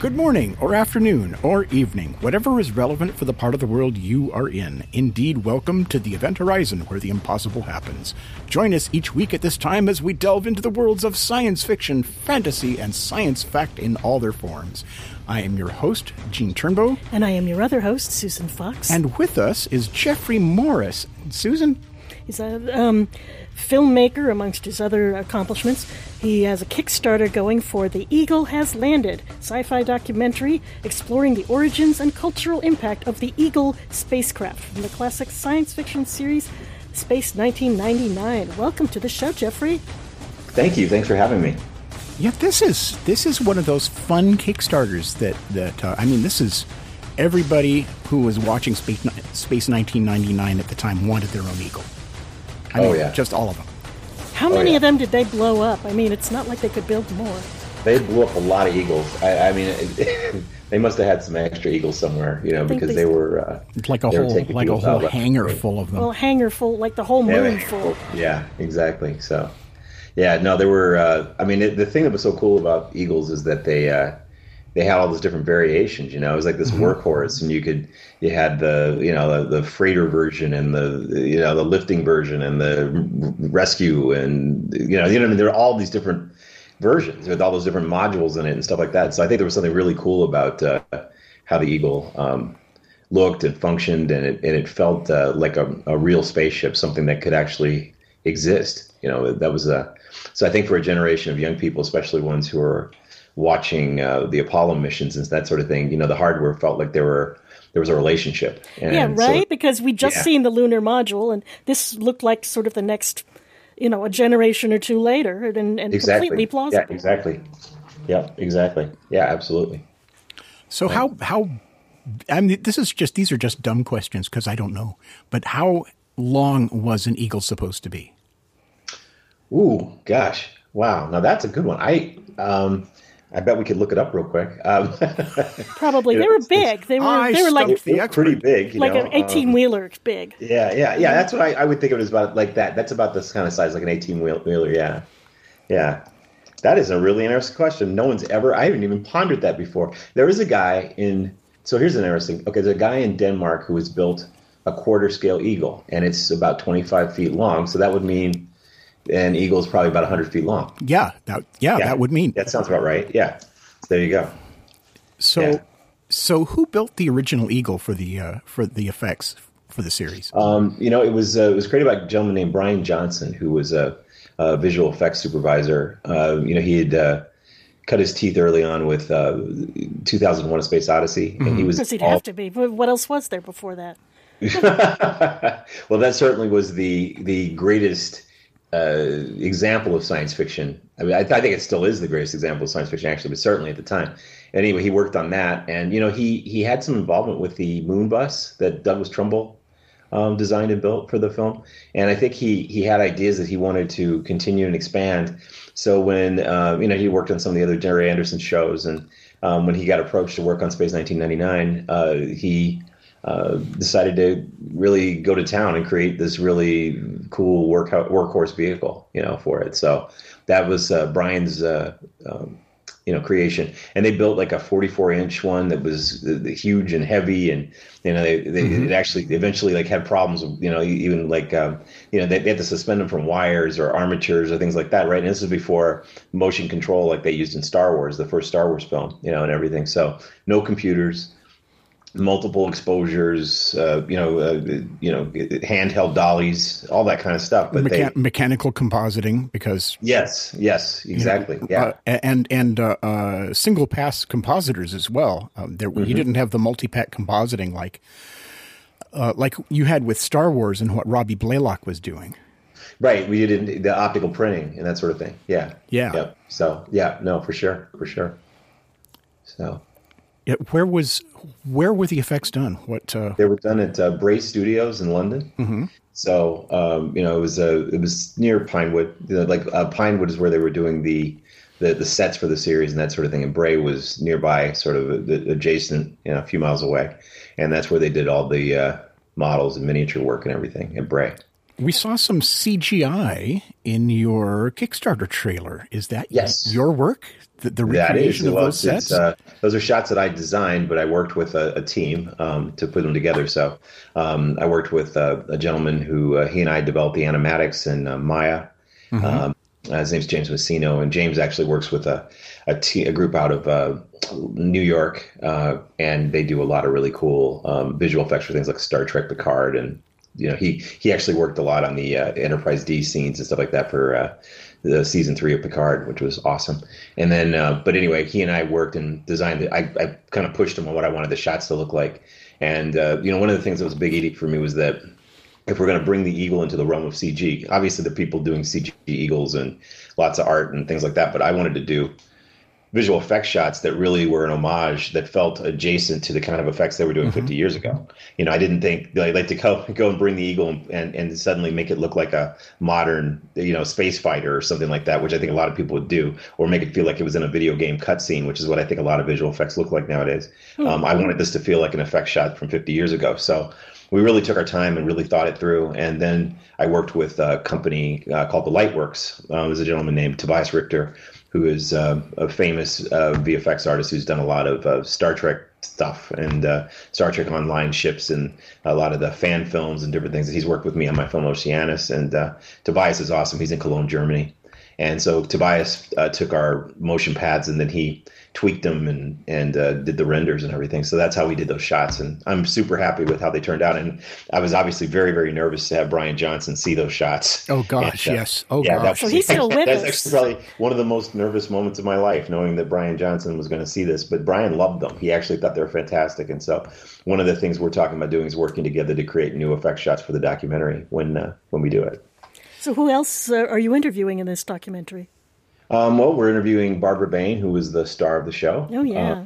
Good morning, or afternoon, or evening, whatever is relevant for the part of the world you are in. Indeed, welcome to the event horizon, where the impossible happens. Join us each week at this time as we delve into the worlds of science fiction, fantasy, and science fact in all their forms. I am your host, Gene Turnbow. And I am your other host, Susan Fox. And with us is Jeffrey Morris. Susan? He's a filmmaker, amongst his other accomplishments. He has a Kickstarter going for The Eagle Has Landed, sci-fi documentary exploring the origins and cultural impact of the Eagle spacecraft from the classic science fiction series Space 1999. Welcome to the show, Jeffrey. Thank you. Thanks for having me. Yeah, this is one of those fun Kickstarters that this is... Everybody who was watching Space 1999 at the time wanted their own Eagle. Just all of them. How many of them did they blow up? I mean, it's not like they could build more. They blew up a lot of Eagles. I mean, they must have had some extra Eagles somewhere, because they were... Like a whole hangar full of them. Well, hangar full, like the whole moon full. Yeah, exactly. So, there were... the thing that was so cool about Eagles is that they had all those different variations, It was like this workhorse, and you had the freighter version and the lifting version and the rescue, and there were all these different versions with all those different modules in it and stuff like that. So I think there was something really cool about how the Eagle looked and functioned, and it felt like a real spaceship, something that could actually exist. That was so I think for a generation of young people, especially ones who are watching the Apollo missions and that sort of thing, the hardware felt like there was a relationship. And so, because we'd just seen the lunar module, and this looked like sort of the next, a generation or two later, and exactly. Completely plausible. Yeah, exactly. Yeah, exactly. Yeah, absolutely. So yeah. How? I mean, these are just dumb questions because I don't know. But how long was an Eagle supposed to be? Ooh, gosh, wow! Now that's a good one. I bet we could look it up real quick. Probably. They were big. They were pretty big. Like an 18-wheeler big. Yeah. That's what I would think of it as about, like that. That's about this kind of size, like an 18-wheeler, yeah. Yeah. That is a really interesting question. No one's ever – I haven't even pondered that before. There is a guy in – so here's an interesting – okay, there's a guy in Denmark who has built a quarter-scale Eagle, and it's about 25 feet long, so that would mean – and Eagle is probably about 100 feet long. That would mean. That sounds about right. Yeah. There you go. So who built the original Eagle for the effects for the series? It was created by a gentleman named Brian Johnson, who was a visual effects supervisor. He had cut his teeth early on with 2001 A Space Odyssey, and he was. Because he'd have to be. What else was there before that? Well, that certainly was the greatest. Example of science fiction. I mean, I think it still is the greatest example of science fiction, actually, but certainly at the time. Anyway, he worked on that, and he had some involvement with the moon bus that Douglas Trumbull designed and built for the film. And I think he had ideas that he wanted to continue and expand. So when he worked on some of the other Jerry Anderson shows, and when he got approached to work on Space 1999, he decided to really go to town and create this really cool workhorse vehicle, for it. So that was Brian's, creation. And they built like a 44-inch one that was huge and heavy, and it actually eventually like had problems. Even like they had to suspend them from wires or armatures or things like that, right? And this was before motion control, like they used in Star Wars, the first Star Wars film, and everything. So no computers. multiple exposures, handheld dollies, all that kind of stuff. But mechanical compositing, because yes, exactly, and single pass compositors as well. You didn't have the multi-pack compositing like you had with Star Wars and what Robbie Blaylock was doing. Right, we did the optical printing and that sort of thing. Yeah. So for sure. So. Yeah, where were the effects done? They were done at Bray Studios in London. Mm-hmm. So it was near Pinewood. Pinewood is where they were doing the sets for the series and that sort of thing. And Bray was nearby, sort of adjacent, a few miles away. And that's where they did all the models and miniature work and everything at Bray. We saw some CGI in your Kickstarter trailer. Is that your work? The recreation of those sets? Those are shots that I designed, but I worked with a team to put them together. So I worked with a gentleman who he and I developed the animatics and Maya. Mm-hmm. His name's James Messino, and James actually works with a group out of New York, and they do a lot of really cool visual effects for things like Star Trek Picard and. He actually worked a lot on the Enterprise D scenes and stuff like that for the season 3 of Picard, which was awesome. And then, but anyway, he and I worked and designed it. I kind of pushed him on what I wanted the shots to look like. And, one of the things that was a big edict for me was that if we're going to bring the eagle into the realm of CG, obviously the people doing CG eagles and lots of art and things like that, but I wanted to do visual effects shots that really were an homage that felt adjacent to the kind of effects they were doing 50 years ago. I didn't think I'd like to go and bring the eagle and suddenly make it look like a modern, space fighter or something like that, which I think a lot of people would do, or make it feel like it was in a video game cutscene, which is what I think a lot of visual effects look like nowadays. Mm-hmm. I wanted this to feel like an effect shot from 50 years ago. So we really took our time and really thought it through. And then I worked with a company called The Lightworks. There's a gentleman named Tobias Richter, who is a famous VFX artist who's done a lot of Star Trek stuff and Star Trek Online ships and a lot of the fan films and different things. He's worked with me on my film Oceanus, and Tobias is awesome. He's in Cologne, Germany. And so Tobias took our motion pads and then he tweaked them and did the renders and everything. So that's how we did those shots. And I'm super happy with how they turned out. And I was obviously very, very nervous to have Brian Johnson see those shots. Oh, gosh, yes. Oh, yeah, gosh. He's still with us. That's actually probably one of the most nervous moments of my life, knowing that Brian Johnson was going to see this. But Brian loved them. He actually thought they were fantastic. And so one of the things we're talking about doing is working together to create new effect shots for the documentary when we do it. So who else are you interviewing in this documentary? We're interviewing Barbara Bain, who was the star of the show. Oh, yeah.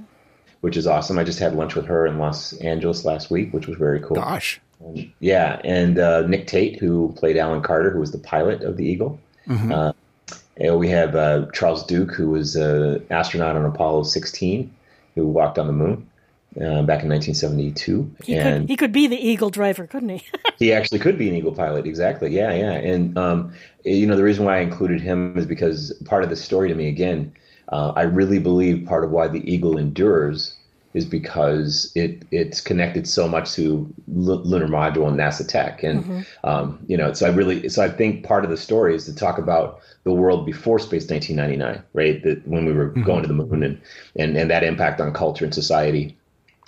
Which is awesome. I just had lunch with her in Los Angeles last week, which was very cool. Gosh. And Nick Tate, who played Alan Carter, who was the pilot of the Eagle. Mm-hmm. And we have Charles Duke, who was an astronaut on Apollo 16, who walked on the moon. Back in 1972. He could be the Eagle driver, couldn't he? He actually could be an Eagle pilot, exactly. Yeah. And, the reason why I included him is because part of the story to me, again, I really believe part of why the Eagle endures is because it's connected so much to lunar module and NASA tech. And, so I think part of the story is to talk about the world before Space 1999, right? That when we were going to the moon and that impact on culture and society.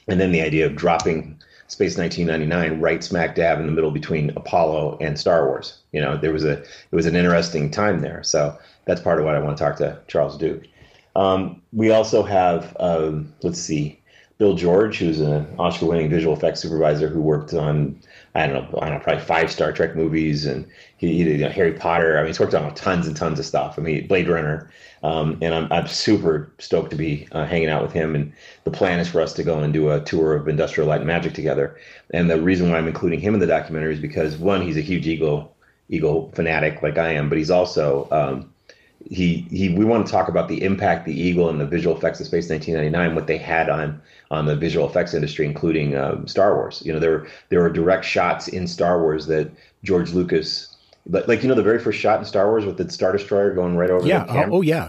And then the idea of dropping Space 1999 right smack dab in the middle between Apollo and Star Wars. It was an interesting time there. So that's part of what I want to talk to Charles Duke. We also have, Bill George, who's an Oscar-winning visual effects supervisor who worked on, probably 5 Star Trek movies and Harry Potter. He's worked on tons and tons of stuff. Blade Runner. And I'm super stoked to be hanging out with him. And the plan is for us to go and do a tour of Industrial Light and Magic together. And the reason why I'm including him in the documentary is because, one, he's a huge Eagle fanatic like I am, but he's also we want to talk about the impact the Eagle and the visual effects of Space 1999, what they had on the visual effects industry, including Star Wars. There were direct shots in Star Wars that George Lucas, the very first shot in Star Wars with the Star Destroyer going right over the camera. Oh yeah,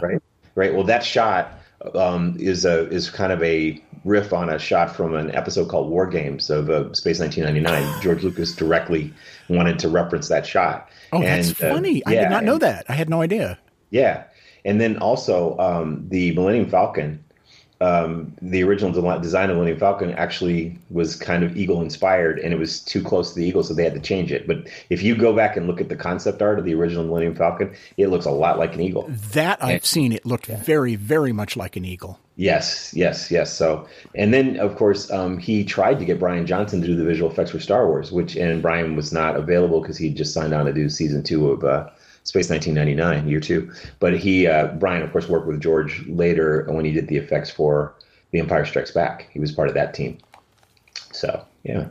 right. Well, that shot is kind of a riff on a shot from an episode called War Games of Space 1999. George Lucas directly wanted to reference that shot. Oh, that's funny. I did not know that. I had no idea. Yeah. And then also the Millennium Falcon the original design of the Millennium Falcon actually was kind of Eagle inspired, and it was too close to the Eagle, so they had to change it. But if you go back and look at the concept art of the original Millennium Falcon, it looks a lot like an Eagle. That I've seen. It looked very, very much like an Eagle. Yes. So, and then of course, he tried to get Brian Johnson to do the visual effects for Star Wars, and Brian was not available because he just signed on to do season 2 of, Space 1999, year 2. But Brian, of course, worked with George later when he did the effects for The Empire Strikes Back. He was part of that team. So, yeah.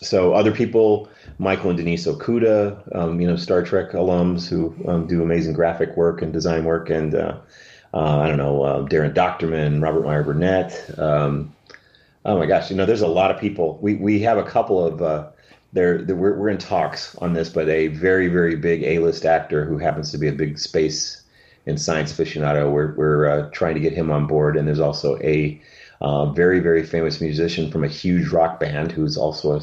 So other people, Michael and Denise Okuda, Star Trek alums who do amazing graphic work and design work. And, Darren Doctorman, Robert Meyer Burnett. Oh, my gosh. There's a lot of people. We have a couple of... We're in talks on this, but a very, very big A-list actor who happens to be a big space and science aficionado. We're trying to get him on board, and there's also a very, very famous musician from a huge rock band who's also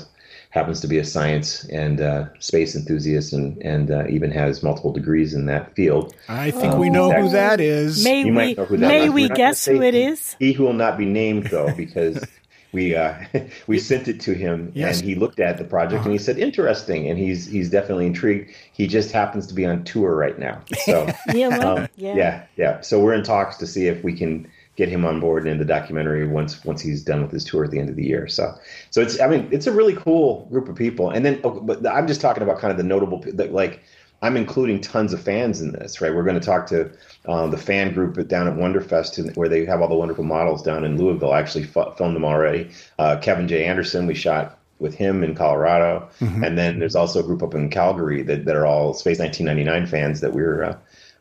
happens to be a science and space enthusiast, and even has multiple degrees in that field. I think we know who that is. May we guess who it is? He who will not be named, though, because. We sent it to him, and he looked at the project, and he said, "Interesting," and he's definitely intrigued. He just happens to be on tour right now, so So we're in talks to see if we can get him on board in the documentary once he's done with his tour at the end of the year. So it's a really cool group of people, and then but I'm just talking about kind of the notable I'm including tons of fans in this, right? We're going to talk to the fan group down at Wonderfest, where they have all the wonderful models down in Louisville. I actually filmed them already. Kevin J. Anderson, we shot with him in Colorado. Mm-hmm. And then there's also a group up in Calgary that are all Space 1999 fans that we're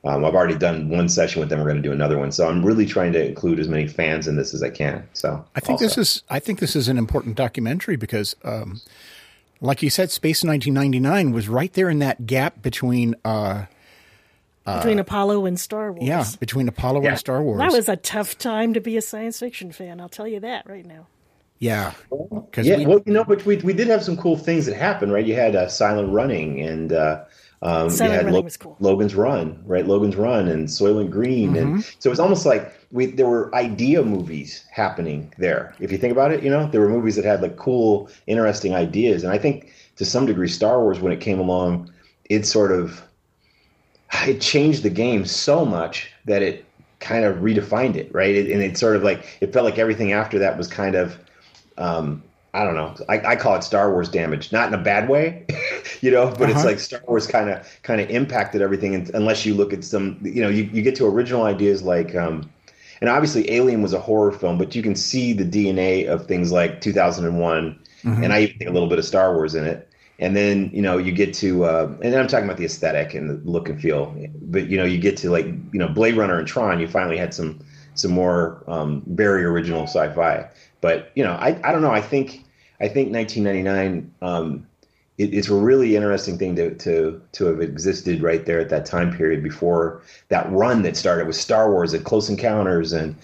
I've already done one session with them. We're going to do another one. So I'm really trying to include as many fans in this as I can. So I think this is an important documentary because like you said, Space 1999 was right there in that gap between Apollo and Star Wars. Yeah, between Apollo and Star Wars. That was a tough time to be a science fiction fan. I'll tell you that right now. Yeah. But we did have some cool things that happened, right? You had Silent Running and Logan's Run, right? Logan's Run and Soylent Green. Mm-hmm. And so it was almost like there were idea movies happening there. If you think about it, there were movies that had like cool, interesting ideas. And I think to some degree, Star Wars, when it came along, it changed the game so much that it kind of redefined it, right? It felt like everything after that was kind of, I don't know. I call it Star Wars damage, not in a bad way, but it's like Star Wars kind of impacted everything. And unless you look at some, you get to original ideas like, and obviously Alien was a horror film, but you can see the DNA of things like 2001, mm-hmm. and I even think a little bit of Star Wars in it. And then, you get to, and I'm talking about the aesthetic and the look and feel, but you get to like, Blade Runner and Tron, you finally had some more very original sci-fi. But, I don't know. I think 1999, it's a really interesting thing to have existed right there at that time period before that run that started with Star Wars and Close Encounters and,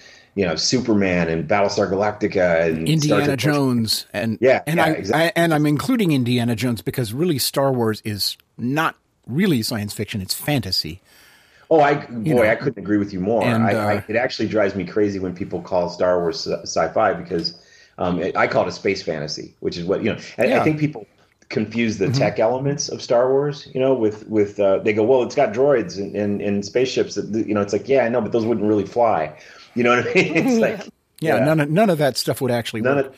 Superman and Battlestar Galactica and Indiana Jones. And I'm including Indiana Jones because really Star Wars is not really science fiction. It's fantasy. Oh, I couldn't agree with you more. And, it actually drives me crazy when people call Star Wars sci-fi because I call it a space fantasy, which is what I think people confuse the mm-hmm. tech elements of Star Wars. With they go, well, it's got droids and spaceships. That, it's like yeah, I know, but those wouldn't really fly. You know what I mean? It's like none of that stuff would actually work.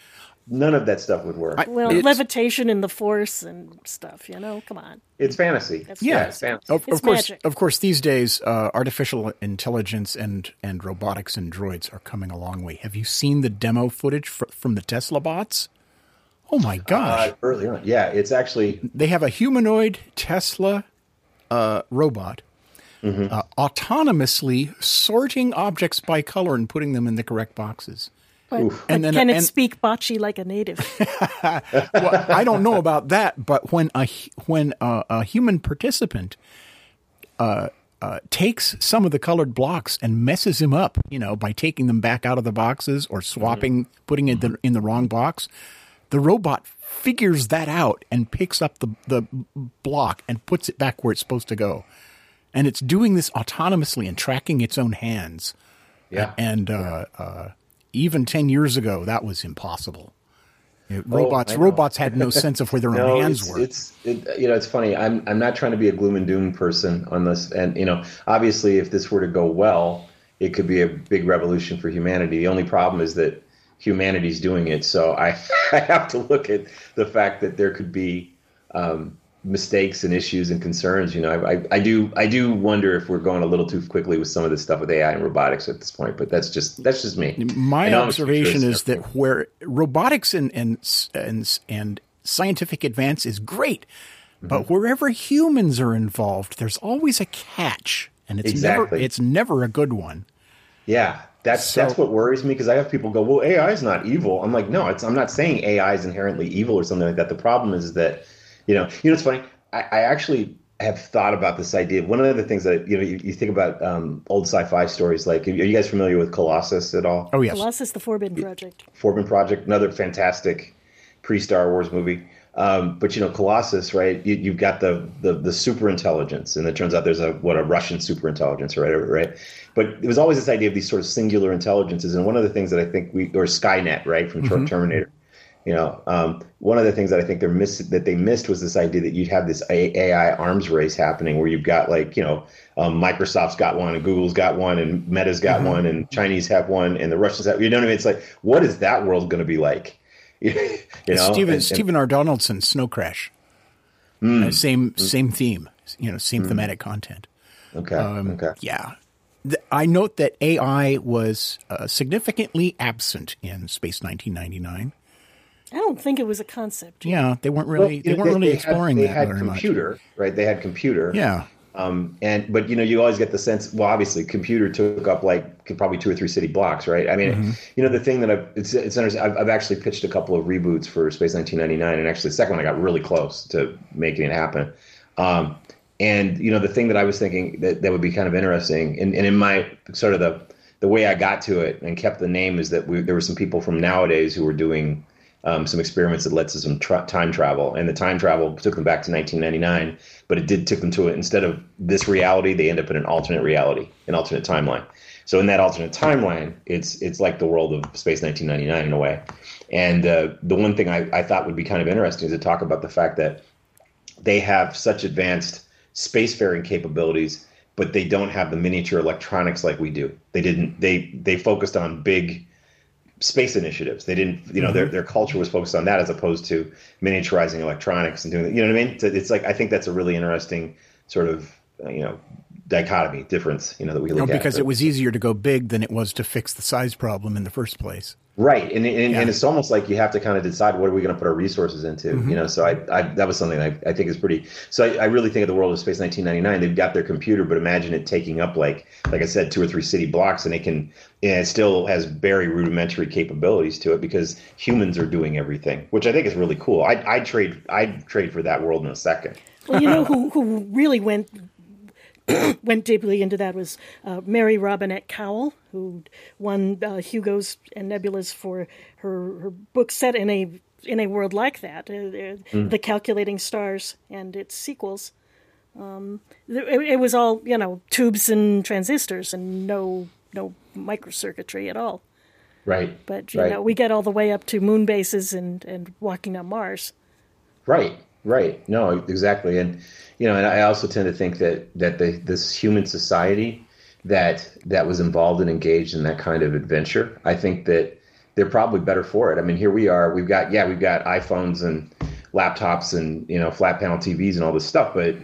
None of that stuff would work. Levitation and the Force and stuff, Come on. It's fantasy. It's fantasy. Of course, these days, artificial intelligence and robotics and droids are coming a long way. Have you seen the demo footage from the Tesla bots? Oh, my gosh. Early on. Yeah, it's actually... They have a humanoid Tesla robot mm-hmm. Autonomously sorting objects by color and putting them in the correct boxes. Can it speak bocce like a native? Well, I don't know about that, but when a human participant takes some of the colored blocks and messes him up, by taking them back out of the boxes or swapping, mm-hmm. putting it in the wrong box, the robot figures that out and picks up the block and puts it back where it's supposed to go. And it's doing this autonomously and tracking its own hands. Yeah. And even 10 years ago, that was impossible. Robots had no sense of where their own hands were. It's funny. I'm not trying to be a gloom and doom person on this. And, obviously, if this were to go well, it could be a big revolution for humanity. The only problem is that humanity's doing it. So I have to look at the fact that there could be mistakes and issues and concerns. I do wonder if we're going a little too quickly with some of this stuff with AI and robotics at this point, but that's just me. My observation is that where robotics and scientific advance is great, mm-hmm. but wherever humans are involved, there's always a catch, and it's never a good one. Yeah. That's what worries me, because I have people go, well, AI is not evil. I'm like, no, I'm not saying AI is inherently evil or something like that. The problem is that it's funny. I actually have thought about this idea. One of the things that you think about old sci-fi stories, like, are you guys familiar with Colossus at all? Oh yes, Colossus, the Forbidden Project. Forbidden Project, another fantastic pre-Star Wars movie. But Colossus, right? You've got the superintelligence, and it turns out there's a Russian superintelligence, right? Right. But it was always this idea of these sort of singular intelligences, and one of the things that I think or Skynet, right, from mm-hmm. Terminator. One of the things that I think they missed was this idea that you'd have this AI arms race happening, where you've got Microsoft's got one, and Google's got one, and Meta's got mm-hmm. one, and Chinese have one, and the Russians have. It's like, what is that world going to be like? Stephen R. Donaldson's Snow Crash, same theme, same thematic content. Okay. Okay. Yeah, I note that AI was significantly absent in Space 1999. I don't think it was a concept. Yeah, they weren't really exploring that very much. They had computer, right? They had computer. Yeah. But you always get the sense. Well, obviously, computer took up like probably 2 or 3 city blocks, right? I mean, mm-hmm. The thing that it's interesting. I've actually pitched a couple of reboots for Space 1999, and actually, the second one I got really close to making it happen. The thing that I was thinking that would be kind of interesting, and in my sort of the way I got to it and kept the name, is that there were some people from nowadays who were doing some experiments that led to some time travel, and the time travel took them back to 1999, but it took them to instead of this reality, they end up in an alternate reality, an alternate timeline. So in that alternate timeline, it's like the world of Space 1999 in a way. And the one thing I thought would be kind of interesting is to talk about the fact that they have such advanced spacefaring capabilities, but they don't have the miniature electronics like we do. They focused on big space initiatives. They didn't, mm-hmm. their culture was focused on that as opposed to miniaturizing electronics and doing, It's like, I think that's a really interesting sort of, dichotomy difference, that we look at. Because it was easier to go big than it was to fix the size problem in the first place. Right. And it's almost like you have to kind of decide what are we going to put our resources into, mm-hmm. So I that was something I think is pretty, so I really think of the world of Space 1999, they've got their computer, but imagine it taking up, like I said, 2 or 3 city blocks, and it still has very rudimentary capabilities to it because humans are doing everything, which I think is really cool. I'd trade for that world in a second. Well, who really went deeply into that was Mary Robinette Cowell, who won Hugos and Nebulas for her book set in a world like that, The Calculating Stars and its sequels. It was all tubes and transistors and no microcircuitry at all. Right. But we get all the way up to moon bases and walking on Mars. Right. Right. No, exactly. And, and I also tend to think that this human society that was involved and engaged in that kind of adventure, I think that they're probably better for it. I mean, here we are, we've got iPhones and laptops and, flat panel TVs and all this stuff. But,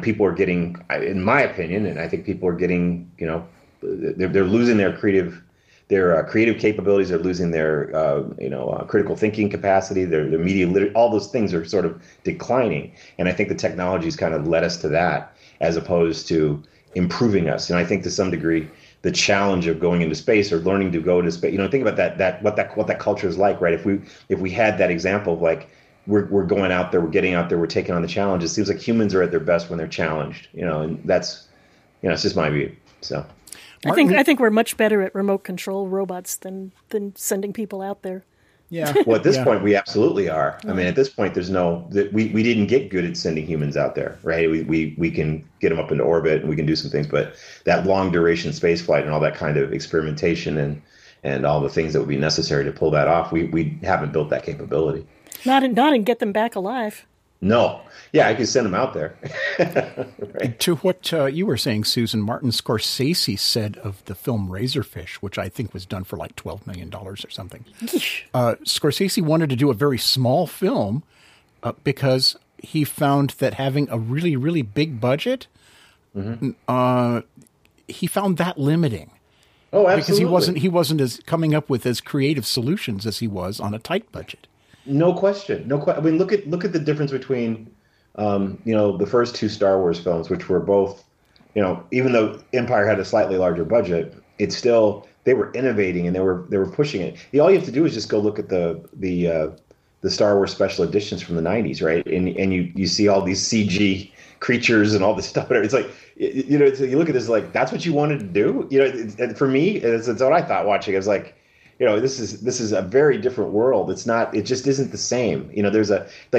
people are getting, in my opinion, and I think people are getting, they're losing their creative capabilities, they're losing their, critical thinking capacity, their media literacy, all those things are sort of declining. And I think the technology's kind of led us to that as opposed to improving us. And I think to some degree, the challenge of going into space or learning to go into space, think about what that culture is like, right? If we had that example of like, we're going out there, we're getting out there, we're taking on the challenge. It seems like humans are at their best when they're challenged, and that's, it's just my view, so. I think we're much better at remote control robots than sending people out there. Yeah. Well, at this point, we absolutely are. I mean, at this point, there's no that we didn't get good at sending humans out there, right? We can get them up into orbit and we can do some things, but that long duration space flight and all that kind of experimentation and all the things that would be necessary to pull that off, we haven't built that capability. Not and get them back alive. No. Yeah, I could send them out there. Right. To what you were saying, Susan, Martin Scorsese said of the film Razorfish, which I think was done for like $12 million or something. Scorsese wanted to do a very small film because he found that having a really, really big budget, he found that limiting. Oh, absolutely. Because he wasn't as coming up with as creative solutions as he was on a tight budget. No question. I mean, look at the difference between, the first two Star Wars films, which were both, even though Empire had a slightly larger budget, it's still they were innovating and they were pushing it. All you have to do is just go look at the Star Wars special editions from the 90s, right? And you see all these CG creatures and all this stuff. It's like, so you look at this like that's what you wanted to do. For me, it's what I thought watching. It was like, this is a very different world. It just isn't the same. There's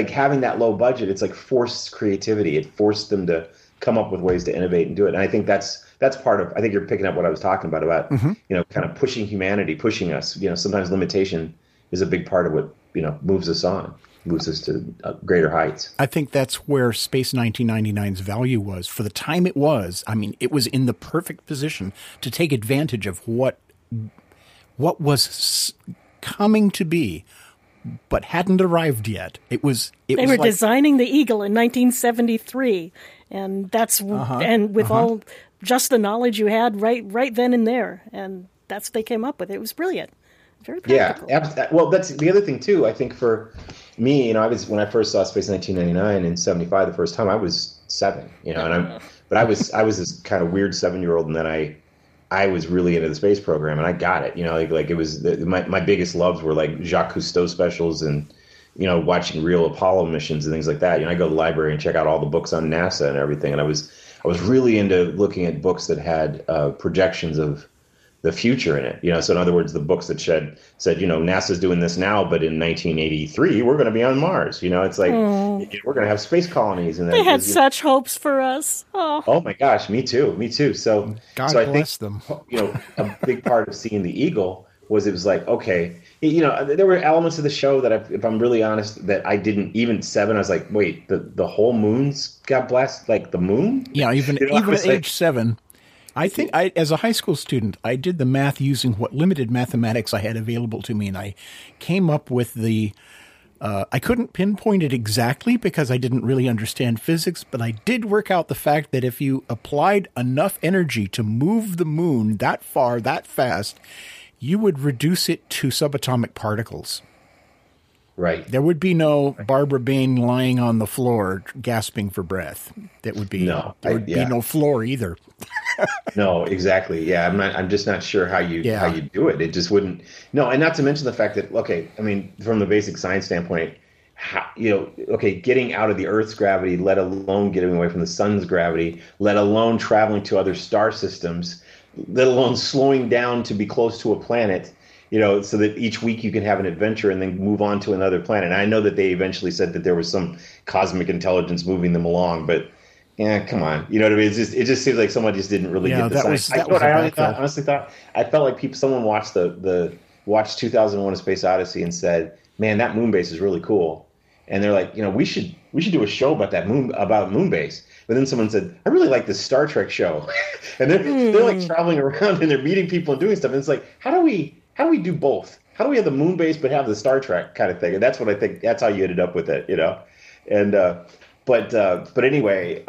having that low budget, it's like forced creativity. It forced them to come up with ways to innovate and do it. And I think that's part of, I think you're picking up what I was talking about, kind of pushing humanity, pushing us, sometimes limitation is a big part of what, moves us on, moves us to greater heights. I think that's where Space 1999's value was for the time it was. I mean, it was in the perfect position to take advantage of what was coming to be, but hadn't arrived yet. They were designing the Eagle in 1973, and all just the knowledge you had right then and there, and that's what they came up with. It was brilliant, very practical. Yeah, well, that's the other thing too. I think for me, when I first saw Space 1999 in '75 the first time, I was 7, but I was this kind of weird 7-year-old, and then I was really into the space program, and I got it. It was my biggest loves were like Jacques Cousteau specials and, watching real Apollo missions and things like that. I go to the library and check out all the books on NASA and everything. And I was really into looking at books that had projections of the future in it. So in other words, the books that said, NASA's doing this now, but in 1983, we're going to be on Mars. It's like we're going to have space colonies. And they had such hopes for us. Oh my gosh, me too. So God so bless I think, them. A big part of seeing the Eagle was like, okay, there were elements of the show that, if I'm really honest, that I didn't even 7. I was like, wait, the whole moon's got blasted, like the moon. Yeah, even at age 7. I think as a high school student, I did the math using what limited mathematics I had available to me, and I came up with I couldn't pinpoint it exactly because I didn't really understand physics, but I did work out the fact that if you applied enough energy to move the moon that far, that fast, you would reduce it to subatomic particles. Right. There would be no Barbara Bain lying on the floor gasping for breath. That would be no. There would be no floor either. No, exactly. Yeah, I'm just not sure how you do it. It just wouldn't. No, and not to mention the fact that from the basic science standpoint, getting out of the Earth's gravity, let alone getting away from the sun's gravity, let alone traveling to other star systems, let alone slowing down to be close to a planet. So that each week you can have an adventure and then move on to another planet. And I know that they eventually said that there was some cosmic intelligence moving them along, but yeah, come on. You know what I mean? It just seems like someone just didn't really get the science. I felt like someone watched watched 2001 A Space Odyssey and said, man, that moon base is really cool. And they're like, we should do a show about that moon base. But then someone said, I really like this Star Trek show. And they're like traveling around and they're meeting people and doing stuff. And it's like, how do we do both? How do we have the moon base but have the Star Trek kind of thing? And that's what I think. That's how you ended up with it, And but anyway,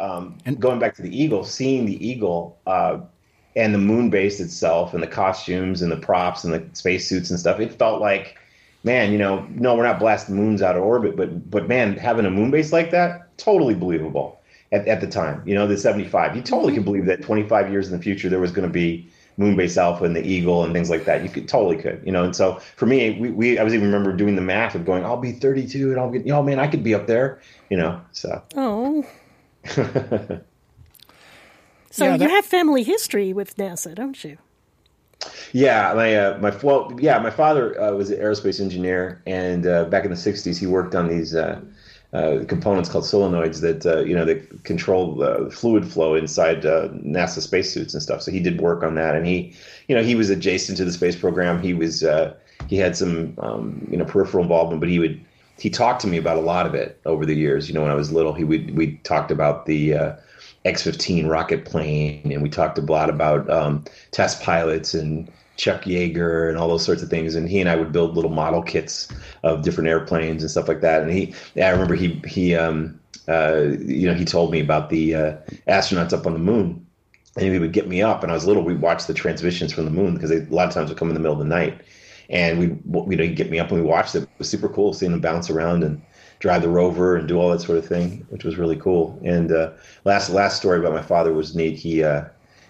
going back to the Eagle, seeing the Eagle and the moon base itself, and the costumes and the props and the spacesuits and stuff, it felt like, man, no, we're not blasting moons out of orbit, but man, having a moon base like that, totally believable at the time. The '75, you totally could believe that 25 years in the future there was going to be Moonbase Alpha and the Eagle and things like that. You could. And so for me, I was even remember doing the math of going, I'll be 32 and I'll get, man, I could be up there, so. Oh. So you have family history with NASA, don't you? Yeah, my father was an aerospace engineer, and back in the '60s, he worked on these components called solenoids that that control the fluid flow inside NASA spacesuits and stuff. So he did work on that, and he was adjacent to the space program. He was he had some peripheral involvement, but he talked to me about a lot of it over the years. When I was little, we talked about the X-15 rocket plane, and we talked a lot about test pilots and Chuck Yeager and all those sorts of things. And he and I would build little model kits of different airplanes and stuff like that. And I remember he told me about the astronauts up on the moon, and he would get me up. And I was little, we'd watch the transmissions from the moon, because a lot of times would come in the middle of the night, and he'd get me up and we watched it. It was super cool seeing them bounce around and drive the rover and do all that sort of thing, which was really cool. And last story about my father was neat.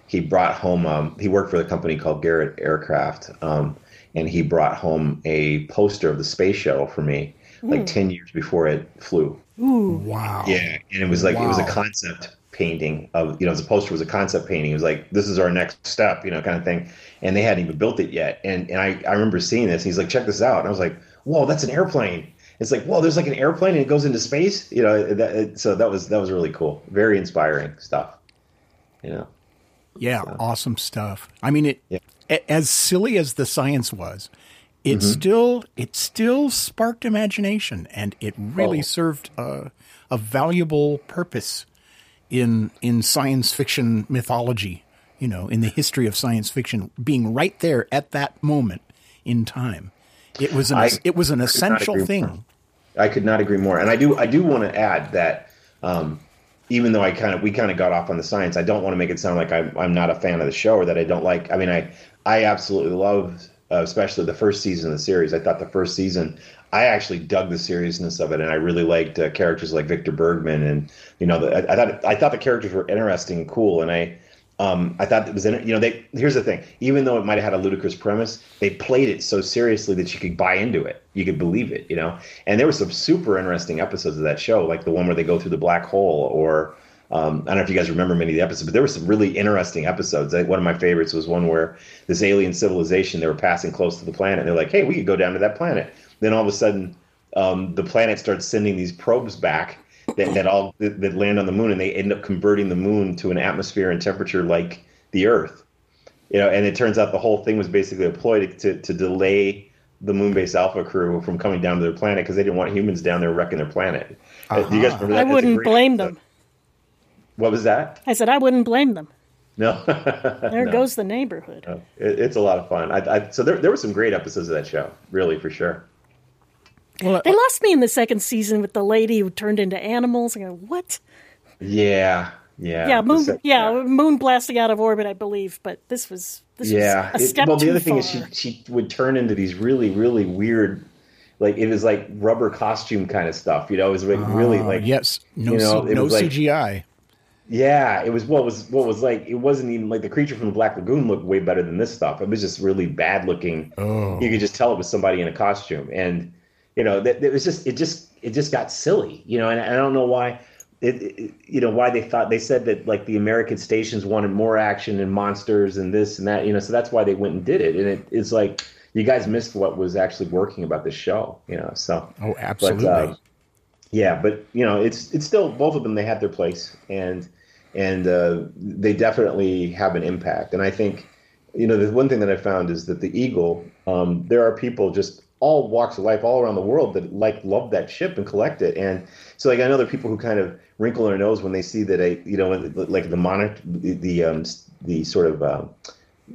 He brought home, he worked for a company called Garrett Aircraft, and he brought home a poster of the space shuttle for me, like 10 years before it flew. Ooh. Wow. Yeah, and it was like, wow. It was a concept painting of, the poster was a concept painting. It was like, this is our next step, kind of thing. And they hadn't even built it yet. And I remember seeing this, and he's like, check this out. And I was like, whoa, that's an airplane. It's like, whoa, there's like an airplane and it goes into space. So that was really cool. Very inspiring stuff, Yeah, so. Awesome stuff. I mean, as silly as the science was, it still sparked imagination, and it really served a valuable purpose in science fiction mythology. In the history of science fiction, being right there at that moment in time, it was an essential thing. More. I could not agree more, and I do want to add that. Even though we kind of got off on the science, I don't want to make it sound like I'm not a fan of the show or that I don't like. I mean, I absolutely loved, especially the first season of the series. I thought the first season, I actually dug the seriousness of it, and I really liked characters like Victor Bergman, and I thought the characters were interesting and cool, and I thought it was here's the thing, even though it might have had a ludicrous premise, they played it so seriously that you could buy into it, you could believe it, And there were some super interesting episodes of that show, like the one where they go through the black hole, or I don't know if you guys remember many of the episodes, but there were some really interesting episodes. One of my favorites was one where this alien civilization, they were passing close to the planet, and they're like, hey, we could go down to that planet. Then all of a sudden, the planet starts sending these probes back that land on the moon, and they end up converting the moon to an atmosphere and temperature like the Earth, And it turns out the whole thing was basically a ploy to delay the moon base Alpha crew from coming down to their planet, because they didn't want humans down there wrecking their planet. Do you guys remember that? I wouldn't blame them. What was that? I said I wouldn't blame them. No, there goes the neighborhood. No. It's a lot of fun. So there were some great episodes of that show, really, for sure. Well, they lost me in the second season with the lady who turned into animals. I go, what? Yeah. Moon blasting out of orbit, I believe. But this was a step too far. Well, the other thing is she would turn into these really, really weird, like it was like rubber costume kind of stuff. It was like really like CGI. Yeah, it was it wasn't even like the creature from the Black Lagoon looked way better than this stuff. It was just really bad looking. Oh. You could just tell it was somebody in a costume, and. It just got silly, and I don't know why why they said that like the American stations wanted more action and monsters and this and that, so that's why they went and did it. And it's like, you guys missed what was actually working about this show, so. Oh, absolutely. But, it's still, both of them, they had their place, and they definitely have an impact. And I think, the one thing that I found is that the Eagle, there are people just, all walks of life all around the world that love that ship and collect it. And so I know there are people who kind of wrinkle their nose when they see that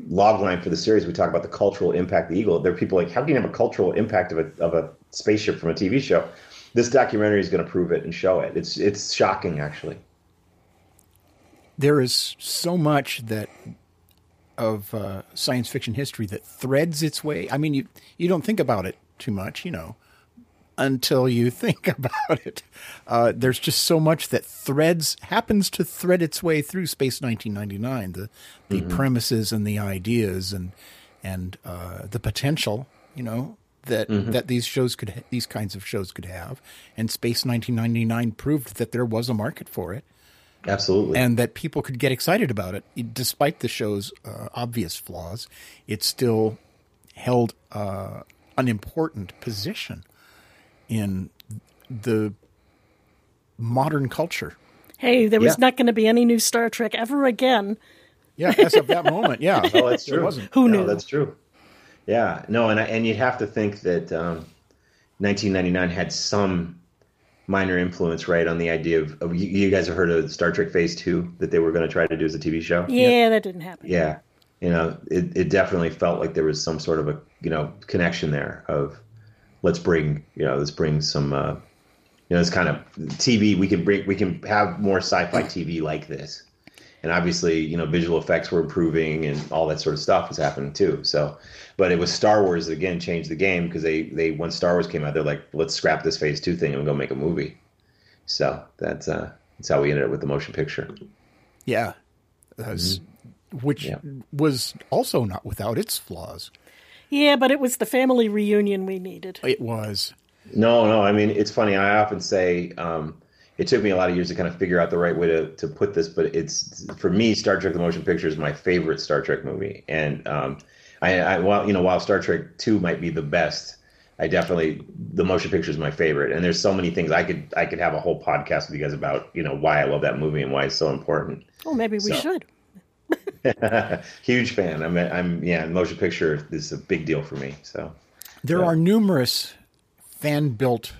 log line for the series, we talk about the cultural impact of the Eagle. There are people like, how can you have a cultural impact of a spaceship from a TV show? This documentary is going to prove it and show it. It's shocking, actually. There is so much that of science fiction history that threads its way. I mean, you don't think about it too much, until you think about it. There's just so much that happens to thread its way through Space 1999, the premises and the ideas and the potential, that these kinds of shows could have. And Space 1999 proved that there was a market for it. Absolutely. And that people could get excited about it. Despite the show's obvious flaws, it still held an important position in the modern culture. Hey, there was not going to be any new Star Trek ever again. Yeah, as of that moment, yeah. Oh, that's true. Wasn't. Who knew? That's true. Yeah. No, and you'd have to think that 1999 had some minor influence, right, on the idea of you guys have heard of Star Trek Phase 2 that they were going to try to do as a TV show? Yeah, that didn't happen. Yeah. You know, it definitely felt like there was some sort of a, you know, connection there of let's bring some you know, this kind of TV we can have more sci-fi TV like this. And obviously, you know, visual effects were improving and all that sort of stuff was happening too. So, but it was Star Wars that, again, changed the game because they once Star Wars came out, they're like, let's scrap this Phase 2 thing and we'll go make a movie. So that's how we ended up with the motion picture. Yeah. Which was also not without its flaws. Yeah, but it was the family reunion we needed. It was. No. I mean, it's funny. I often say... it took me a lot of years to kind of figure out the right way to put this, but it's, for me, Star Trek the Motion Picture is my favorite Star Trek movie. And while Star Trek 2 might be the best, the Motion Picture is my favorite. And there's so many things I could have a whole podcast with you guys about, you know, why I love that movie and why it's so important. Oh, maybe we should. Huge fan. I'm Motion Picture is a big deal for me. So there are numerous fan-built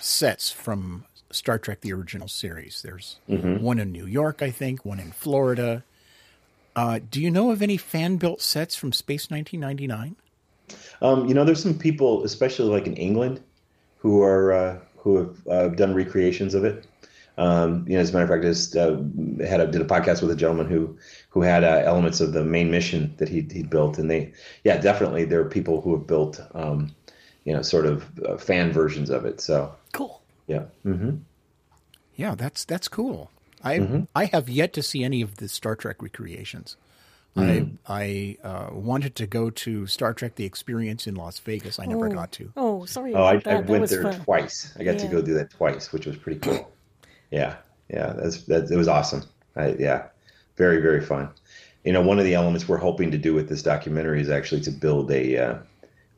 sets from Star Trek, the original series. There's one in New York, I think, one in Florida. Do you know of any fan-built sets from Space 1999? You know, there's some people, especially like in England, who have done recreations of it. You know, as a matter of fact, I just did a podcast with a gentleman who had elements of the main mission that he built. And definitely there are people who have built, you know, sort of fan versions of it. So cool. Yeah. Mm-hmm. Yeah, that's cool. I have yet to see any of the Star Trek recreations. Mm-hmm. I wanted to go to Star Trek The Experience in Las Vegas. I never got to. Oh, sorry. Oh, I went there twice. I got to go do that twice, which was pretty cool. Yeah. It was awesome. Very, very fun. You know, one of the elements we're hoping to do with this documentary is actually to build a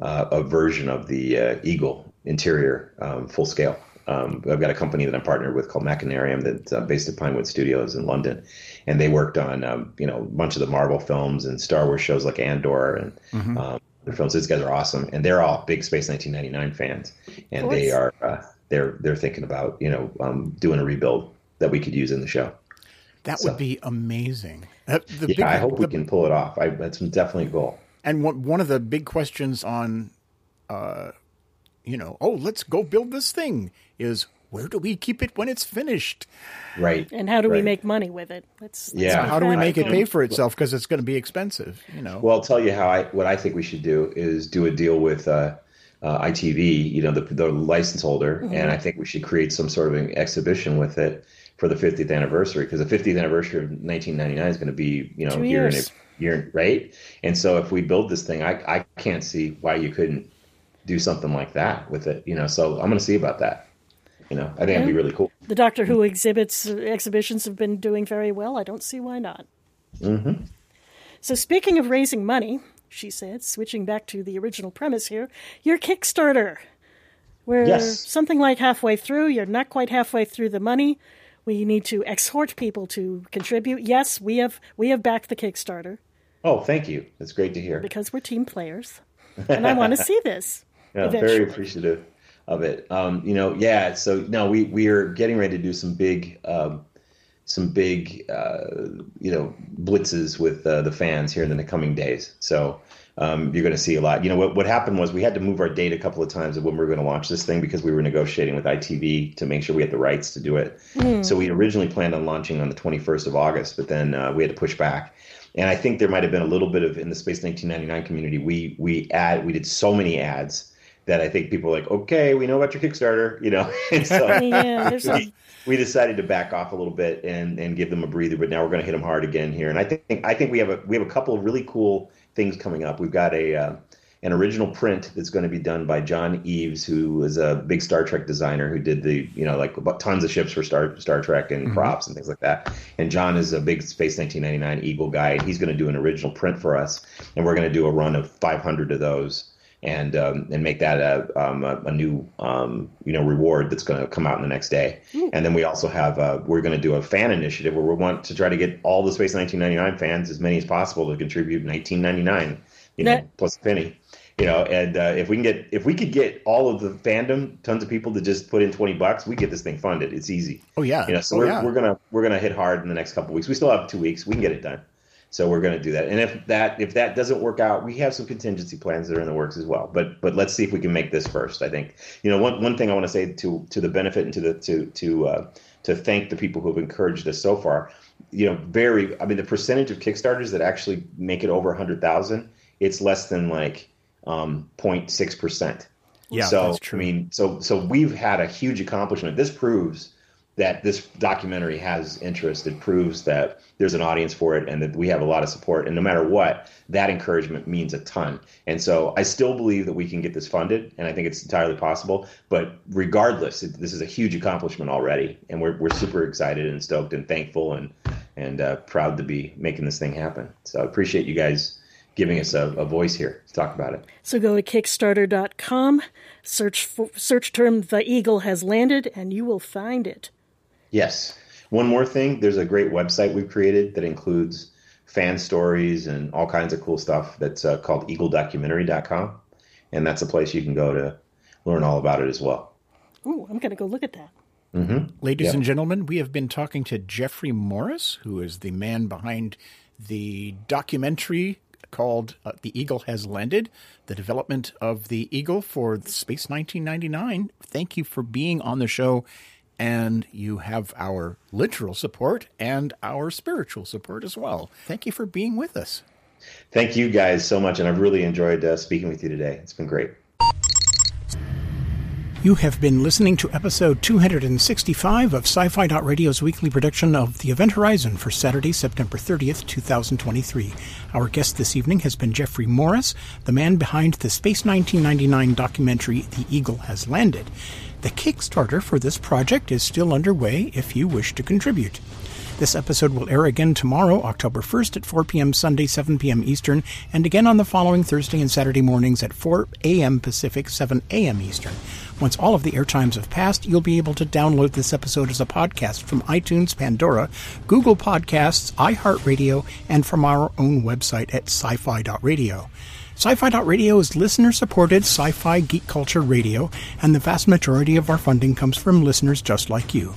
version of the Eagle interior full scale. I've got a company that I'm partnered with called Machinarium that's based at Pinewood Studios in London, and they worked on you know, a bunch of the Marvel films and Star Wars shows like Andor and their films. These guys are awesome, and they're all big Space 1999 fans, and they are they're thinking about, you know, doing a rebuild that we could use in the show. That would be amazing. I hope we can pull it off. That's definitely a goal. And one of the big questions on you know, let's go build this thing, is where do we keep it when it's finished? Right. And how do we make money with it? How do we make it pay for itself? Because it's going to be expensive, you know. Well, I'll tell you what I think we should do is do a deal with ITV, you know, the license holder. Mm-hmm. And I think we should create some sort of an exhibition with it for the 50th anniversary, because the 50th anniversary of 1999 is going to be, you know, here in a year, right? And so if we build this thing, I can't see why you couldn't do something like that with it, you know. So I'm going to see about that. You know, I think it'd be really cool. The Doctor Who exhibitions have been doing very well. I don't see why not. Mm-hmm. So speaking of raising money, she said, switching back to the original premise here, your Kickstarter, where something like halfway through, you're not quite halfway through the money. We need to exhort people to contribute. Yes, we have backed the Kickstarter. Oh, thank you. That's great to hear. Because we're team players, and I want to see this. Yeah, very appreciative of it. You know, yeah. So no, we are getting ready to do some big you know, blitzes with the fans here in the coming days. So you're going to see a lot. You know, what happened was we had to move our date a couple of times of when we were going to launch this thing because we were negotiating with ITV to make sure we had the rights to do it. Mm. So we originally planned on launching on the 21st of August, but then we had to push back. And I think there might have been a little bit of, in the Space 1999 community, we did so many ads that I think people were like, okay, we know about your Kickstarter, you know. And so we decided to back off a little bit and give them a breather, but now we're going to hit them hard again here. And I think we have a couple of really cool things coming up. We've got a an original print that's going to be done by John Eaves, who was a big Star Trek designer who did the, you know, like tons of ships for Star Trek and props and things like that. And John is a big Space 1999 Eagle guy, and he's going to do an original print for us. And we're going to do a run of 500 of those and make that a new, you know, reward that's going to come out in the next day. Mm. And then we also have, we're going to do a fan initiative where we want to try to get all the Space 1999 fans, as many as possible, to contribute $19.99, you know, plus a penny. You know, and if we could get all of the fandom, tons of people to just put in $20, we get this thing funded. It's easy. Oh yeah. You know, so we're gonna hit hard in the next couple of weeks. We still have 2 weeks. We can get it done. So we're gonna do that. And if that doesn't work out, we have some contingency plans that are in the works as well. But let's see if we can make this first. I think, you know, one thing I want to say to the benefit and to thank the people who have encouraged us so far. You know, the percentage of Kickstarters that actually make it over 100,000, it's less than 0.6%. Yeah, so that's true. I mean, so we've had a huge accomplishment. This proves that this documentary has interest. It proves that there's an audience for it and that we have a lot of support. And no matter what, that encouragement means a ton. And so I still believe that we can get this funded, and I think it's entirely possible. But regardless, this is a huge accomplishment already, and we're super excited and stoked and thankful and proud to be making this thing happen. So I appreciate you guys giving us a voice here to talk about it. So go to Kickstarter.com, search term The Eagle Has Landed, and you will find it. Yes. One more thing, there's a great website we've created that includes fan stories and all kinds of cool stuff that's called eagledocumentary.com, and that's a place you can go to learn all about it as well. Ooh, I'm going to go look at that. Mm-hmm. Ladies and gentlemen, we have been talking to Jeffrey Morris, who is the man behind the documentary called The Eagle Has Landed, the development of the Eagle for Space 1999. Thank you for being on the show, and you have our literal support and our spiritual support as well. Thank you for being with us. Thank you guys so much, and I've really enjoyed speaking with you today. It's been great. You have been listening to episode 265 of Sci-Fi Radio's weekly production of The Event Horizon for Saturday, September 30th, 2023. Our guest this evening has been Jeffrey Morris, the man behind the Space 1999 documentary The Eagle Has Landed. The Kickstarter for this project is still underway if you wish to contribute. This episode will air again tomorrow, October 1st at 4 p.m. Sunday, 7 p.m. Eastern, and again on the following Thursday and Saturday mornings at 4 a.m. Pacific, 7 a.m. Eastern. Once all of the airtimes have passed, you'll be able to download this episode as a podcast from iTunes, Pandora, Google Podcasts, iHeartRadio, and from our own website at sci-fi.radio. Sci-Fi.radio is listener-supported sci-fi geek culture radio, and the vast majority of our funding comes from listeners just like you.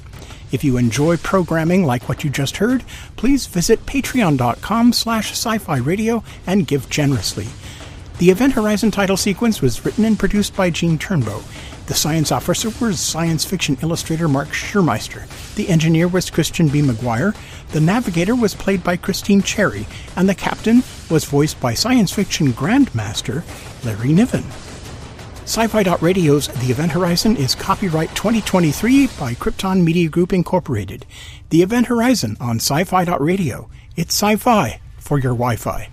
If you enjoy programming like what you just heard, please visit patreon.com/sci-fi radio and give generously. The Event Horizon title sequence was written and produced by Gene Turnbow. The science officer was science fiction illustrator Mark Schurmeister. The engineer was Christian B. McGuire. The navigator was played by Christine Cherry. And the captain was voiced by science fiction grandmaster Larry Niven. Sci-Fi.radio's The Event Horizon is copyright 2023 by Krypton Media Group, Incorporated. The Event Horizon on Sci-Fi.radio. It's sci-fi for your Wi-Fi.